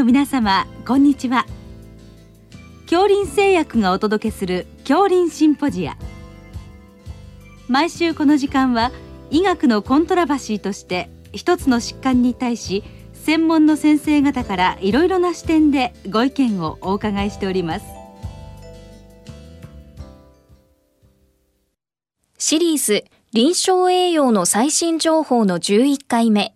の皆様、こんにちは。杏林製薬がお届けする杏林シンポジア。毎週この時間は、医学のコントラバシーとして一つの疾患に対し専門の先生方からいろいろな視点でご意見をお伺いしております。シリーズ臨床栄養の最新情報の11回目、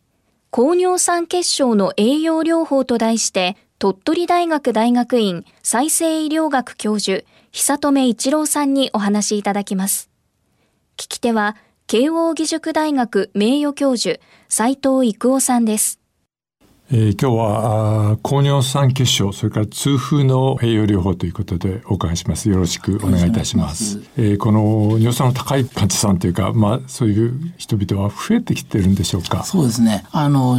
高尿酸血症の栄養療法と題して、鳥取大学大学院再生医療学教授久留一郎さんにお話しいただきます。聞き手は慶応義塾大学名誉教授斉藤育夫さんです。今日は高尿酸血症、それから痛風の栄養療法ということでお伺いします。よろしくお願いいたします。この尿酸の高い患者さんというか、そういう人々は増えてきてるんでしょうか。そうですね、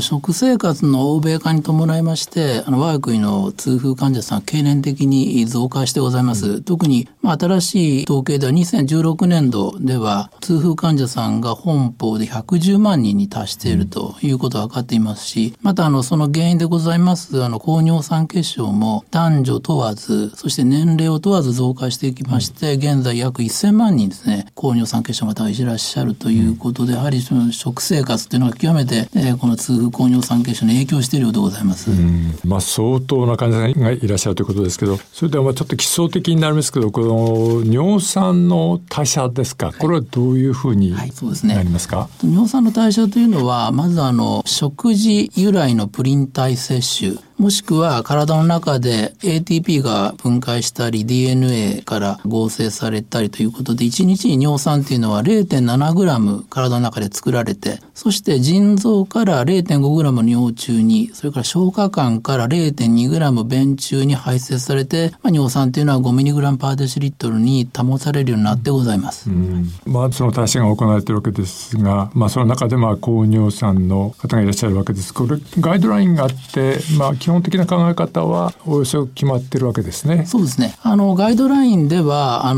食生活の欧米化に伴いまして、我が国の痛風患者さん経年的に増加してございます。特に、新しい統計では2016年度では痛風患者さんが本邦で110万人に達しているということが分かっていますし、またその原因でございます高尿酸血症も男女問わず、そして年齢を問わず増加していきまして、現在約1000万人ですね、高尿酸血症の方がいらっしゃるということで、やはりその食生活というのが極めて、この痛風高尿酸血症に影響しているようでございます。相当な患者さんがいらっしゃるということですけど、それではちょっと基礎的になりますけど、この尿酸の代謝ですか、これはどういうふうになりますか。尿酸の代謝というのは、まず食事由来のプリン体摂取、もしくは体の中で ATP が分解したり DNA から合成されたりということで、1日に尿酸というのは 0.7g 体の中で作られて、そして腎臓から 0.5g の尿中に、それから消化管から 0.2g 便中に排泄されて、尿酸というのは 5mg/dl に保たれるようになってございます。その代謝が行われているわけですが、その中で高尿酸の方がいらっしゃるわけです。これガイドラインがあって、基本的な考え方はおよそ決まってるわけですね。そうですね。ガイドラインでは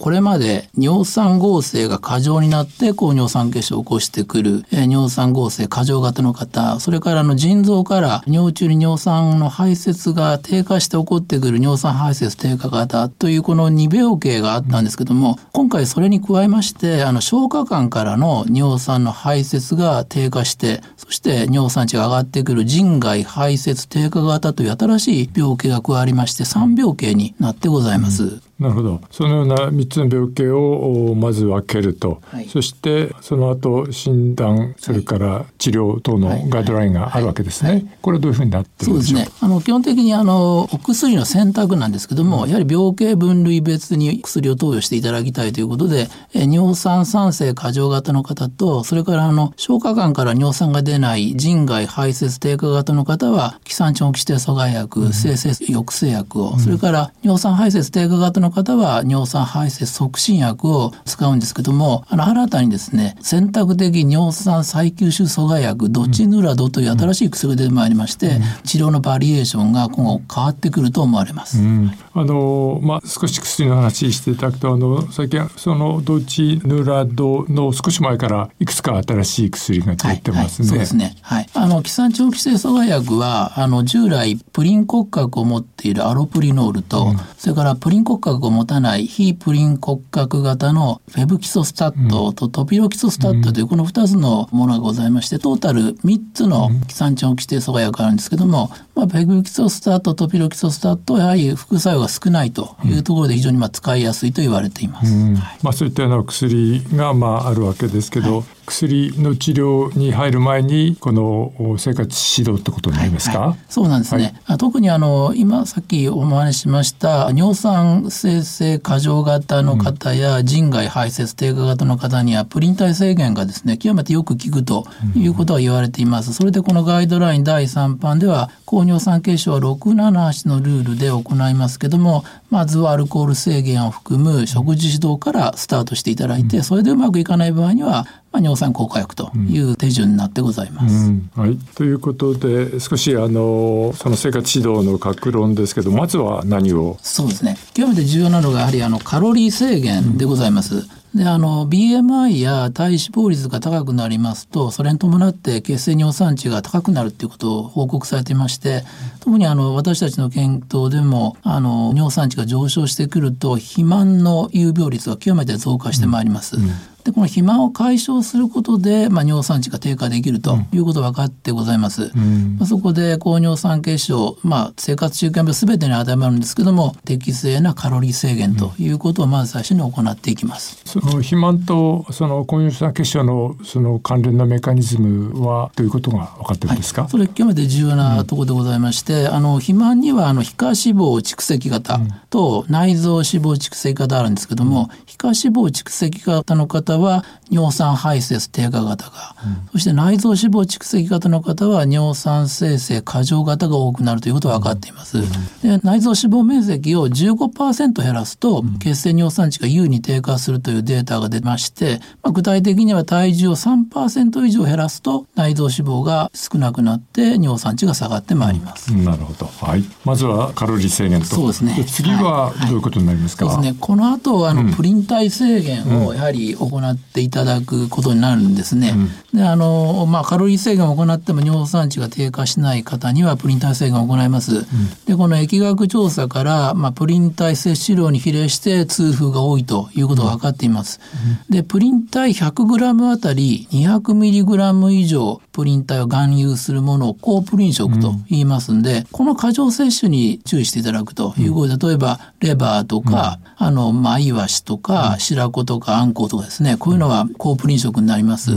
これまで尿酸合成が過剰になって高尿酸血症を起こしてくる、尿酸合成過剰型の方、それから腎臓から尿中に尿酸の排泄が低下して起こってくる尿酸排泄低下型というこの2病系があったんですけども、今回それに加えまして、消化管からの尿酸の排泄が低下して、そして尿酸値が上がってくる腎外排泄低下型という新しい病気が加わりまして、3病気になってございます。なるほど。そのような3つの病気をまず分けると、そしてその後診断、それから治療等のガイドラインがあるわけですね。これはどういうふうになっているんでしょうか。そうですね。基本的にお薬の選択なんですけども、やはり病気分類別に薬を投与していただきたいということで、尿酸酸性過剰型の方と、それから消化管から尿酸が出ない腎外排泄低下型の方は基酸長期指定阻害薬、生成抑制薬を、それから尿酸排泄低下型の方は尿酸排泄促進薬を使うんですけども、新たにですね、選択的尿酸再吸収阻害薬ドチヌラドという新しい薬でもありまして、治療のバリエーションが今後変わってくると思われます。少し薬の話していただくと、最近そのドチヌラドの少し前からいくつか新しい薬が出てますね。そうですね。基酸長期性阻害薬は従来プリン骨格を持っているアロプリノールと、それからプリン骨格を持たない非プリン骨格型のフェブキソスタットとトピロキソスタットというこの2つのものがございまして、トータル3つの基酸長期指定阻害薬があるんですけども、フェブキソスタットトピロキソスタットはやはり副作用が少ないというところで非常に使いやすいと言われています。そういったような薬があるわけですけど、薬の治療に入る前にこの生活指導ってことになりますか。そうなんですね。特に今さっきお話ししました尿酸生成過剰型の方や腎外排泄低下型の方にはプリン体制限がですね、極めてよく効くということが言われています。それでこのガイドライン第3版では高尿酸血症は678のルールで行いますけども、まずはアルコール制限を含む食事指導からスタートしていただいて、それでうまくいかない場合には尿酸効果薬という手順になってございます。ということで、少しその生活指導の各論ですけど、まずは何を。そうですね、極めて重要なのがやはりカロリー制限でございます。でBMI や体脂肪率が高くなりますと、それに伴って血清尿酸値が高くなるということを報告されていまして、特に私たちの検討でも尿酸値が上昇してくると肥満の有病率が極めて増加してまいります、でこの肥満を解消することで、尿酸値が低下できるということが分かってございます、そこで高尿酸血症、生活習慣病全てに当てはまるんですけども、適正なカロリー制限ということをまず最初に行っていきます、その肥満と高尿酸血症の関連なメカニズムはということが分かってるんですか？はい、それ極めて重要なところでございまして、肥満には皮下脂肪蓄積型と内臓脂肪蓄積型あるんですけども、皮下脂肪蓄積型の方は尿酸排泄低下型が、そして内臓脂肪蓄積型の方は尿酸生成過剰型が多くなるということが分かっています、で内臓脂肪面積を 15% 減らすと血清尿酸値が優に低下するというデータが出まして、具体的には体重を 3% 以上減らすと内臓脂肪が少なくなって尿酸値が下がってまいります、なるほど、はい、まずはカロリー制限と、そうですね、次はどういうことになりますか？そうですね、この後プリン体制限をやはり行っていただくことになるんですね、でカロリー制限を行っても尿酸値が低下しない方にはプリン体制限を行います、でこの疫学調査から、プリン体摂取量に比例して痛風が多いということが分かっています、でプリン体 100g あたり 200mg 以上プリン体を含有するものを高プリン食と言いますんで、この過剰摂取に注意していただくということで、例えばレバーとか、イワシとか、白子とかあんことかですね、こういうのは高プリン食になります、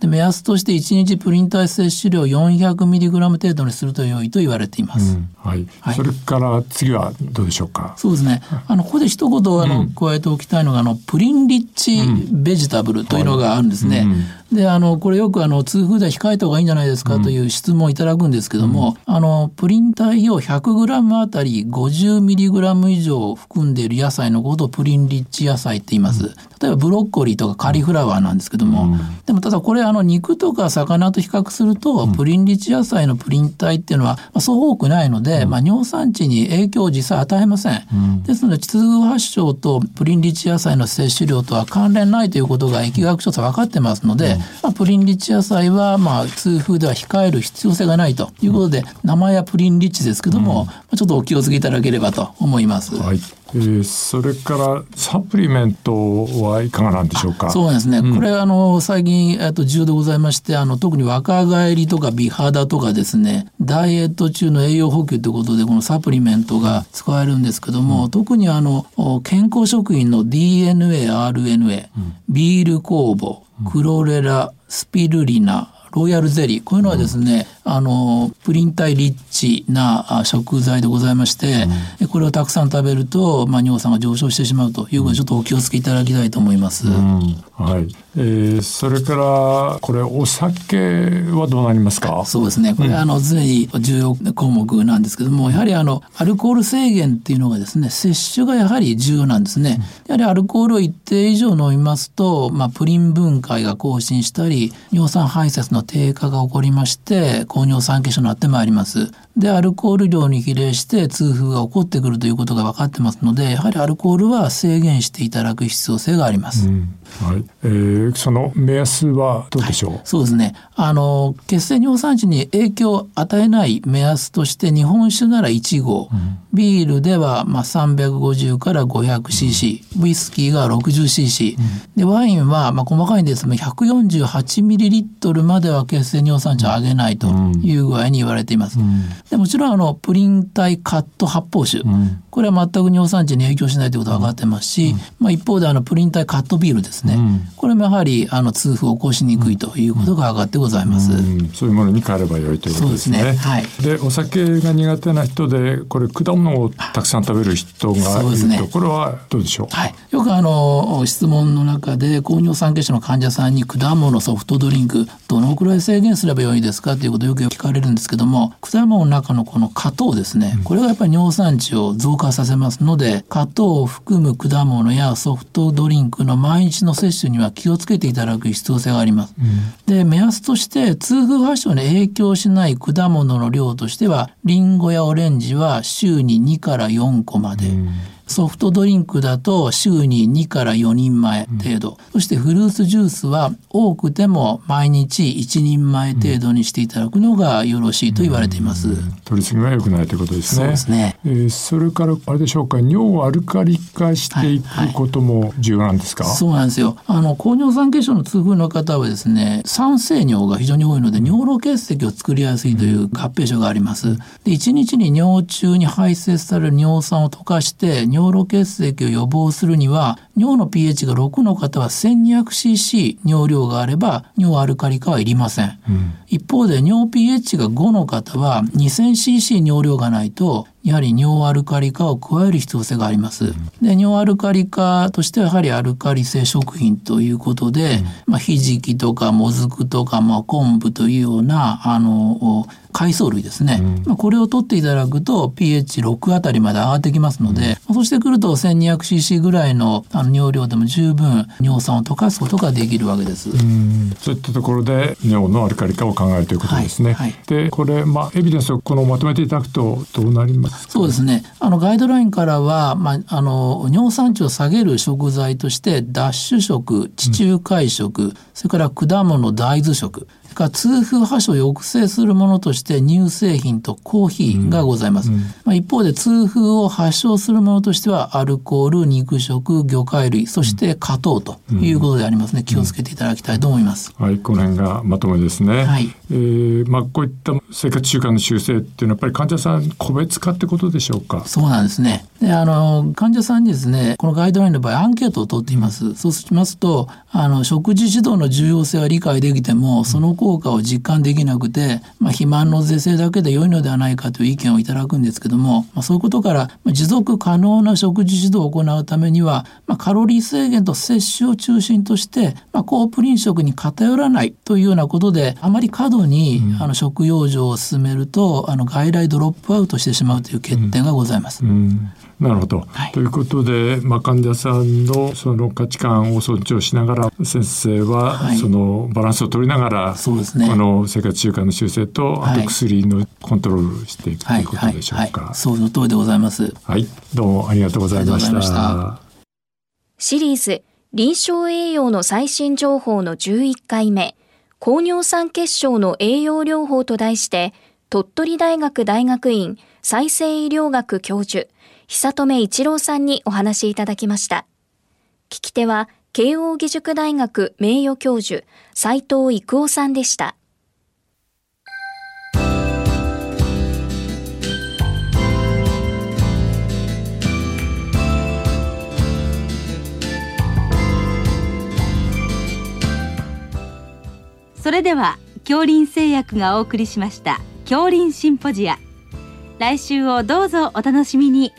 で目安として1日プリン体摂取量 400mg 程度にすると良いと言われています、はい、それから次はどうでしょうか？そうですね、ここで一言加えておきたいのがプリンリッチベジタブルというのがあるんですね、でこれよく痛風では控えた方がいいんじゃないですかという質問をいただくんですけども、プリン体を 100g あたり 50mg 以上含んでいる野菜のことをプリンリッチ野菜って言います、例えばブロッコリーとかカリフラワーなんですけども、でもただこれ肉とか魚と比較すると、プリンリッチ野菜のプリン体っていうのは、そう多くないので、尿酸値に影響を実際与えません、ですので痛風発症とプリンリッチ野菜の摂取量とは関連ないということが疫学調査分かってますので、プリンリッチ野菜は痛風では控える必要性がないということで、名前はプリンリッチですけども、ちょっとお気をつけいただければと思います、それからサプリメントはいかがなんでしょうか？そうですね、これ最近重要でございまして、特に若返りとか美肌とかですね、ダイエット中の栄養補給ということでこのサプリメントが使えるんですけども、特に健康食品の DNA、RNA、ビール酵母、クロレラ、スピルリナ、ロイヤルゼリー、こういうのはですね、プリン体リッチな食材でございまして、これをたくさん食べると、尿酸が上昇してしまうということで、ちょっとお気をつけいただきたいと思います、それからこれお酒はどうなりますか？そうですね、これ常に重要項目なんですけども、やはりアルコール制限っていうのがですね、摂取がやはり重要なんですね、やはりアルコールを一定以上飲みますと、プリン分解が更新したり尿酸排泄の低下が起こりまして、高尿酸血症になってまいります。でアルコール量に比例して痛風が起こってくるということが分かってますので、やはりアルコールは制限していただく必要性があります、その目安はどうでしょう？そうですね、血清尿酸値に影響を与えない目安として日本酒なら1合、ビールでは350から 500cc、ウイスキーが 60cc、でワインは細かいんですが 148ml までは血清尿酸値を上げないという具合に言われています、でもちろんプリン体カット発泡酒、これは全く尿酸値に影響しないということが分かってますし、一方でプリン体カットビールですね、これもやはり痛風を起こしにくいということが分かってございます、そういうものに変えればよいということですね。そうですね、でお酒が苦手な人でこれ果物をたくさん食べる人がいると、これはどうでしょう？よく質問の中で高尿酸血症の患者さんに果物、ソフトドリンクどのくらい制限すればよいですかということをよく聞かれるんですけども、果物の中のこの果糖ですね、これがやっぱり尿酸値を増加させますので、果糖を含む果物やソフトドリンクの毎日の摂取には気をつけていただく必要性があります、で目安として痛風発症に影響しない果物の量としてはリンゴやオレンジは週に2から4個まで、ソフトドリンクだと週に2から4人前程度、そしてフルーツジュースは多くても毎日1人前程度にしていただくのがよろしいと言われています。取りすぎは良くないということですね。そうですね。それからあれでしょうか、尿をアルカリ化していくことも重要なんですか？はいはい、そうなんですよ。高尿酸血症の痛風の方はですね、酸性尿が非常に多いので尿路結石を作りやすいという合併症があります。で、1日に尿中に排泄される尿酸を溶かして尿路結石を予防するには、尿の pH が6の方は 1200cc 尿量があれば尿アルカリ化はいりません。一方で尿 pH が5の方は 2000cc 尿量がないとやはり尿アルカリ化を加える必要性があります。で、尿アルカリ化としてはやはりアルカリ性食品ということで、ひじきとかもずくとか、昆布というような海藻類ですね、これを取っていただくと pH6 あたりまで上がってきますので、そうしてくると 1200cc ぐらいの尿量でも十分尿酸を溶かすことができるわけです。そういったところで尿のアルカリ化を考えるということですね。はいはい、でこれ、エビデンスをこのまとめていただくとどうなりますか？そうですね、ガイドラインからは、尿酸値を下げる食材として脱脂食、地中海食、それから果物、大豆食、痛風発症を抑制するものとして乳製品とコーヒーがございます。一方で痛風を発症するものとしてはアルコール、肉食、魚介類、そして果糖ということでありますね。気をつけていただきたいと思います。はい、この辺がまとめですね。はい、こういった生活習慣の修正っていうのはやっぱり患者さん個別化ってことでしょうか？そうなんですね。で、患者さんにですね、このガイドラインの場合アンケートを取っています。そうしますと食事指導の重要性は理解できてもその効果を実感できなくて、肥満の是正だけで良いのではないかという意見をいただくんですけども、そういうことから持続可能な食事指導を行うためには、カロリー制限と摂取を中心として、高プリン食に偏らないというようなことで、あまり過度に食養生を進めると外来ドロップアウトしてしまうという欠点がございます。なるほど。はい、ということで、患者さんのその価値観を尊重しながら先生はそのバランスを取りながら、そうですね、生活習慣の修正と、あと薬のコントロールしていくということでしょうか？その通りでございます。はい、どうもありがとうございました。シリーズ臨床栄養の最新情報の11回目、高尿酸血症の栄養療法と題して、鳥取大学大学院再生医療学教授久留一郎さんにお話しいただきました。聞き手は慶応義塾大学名誉教授斉藤育夫さんでした。それでは杏林製薬がお送りしました杏林シンポジア。来週をどうぞお楽しみに。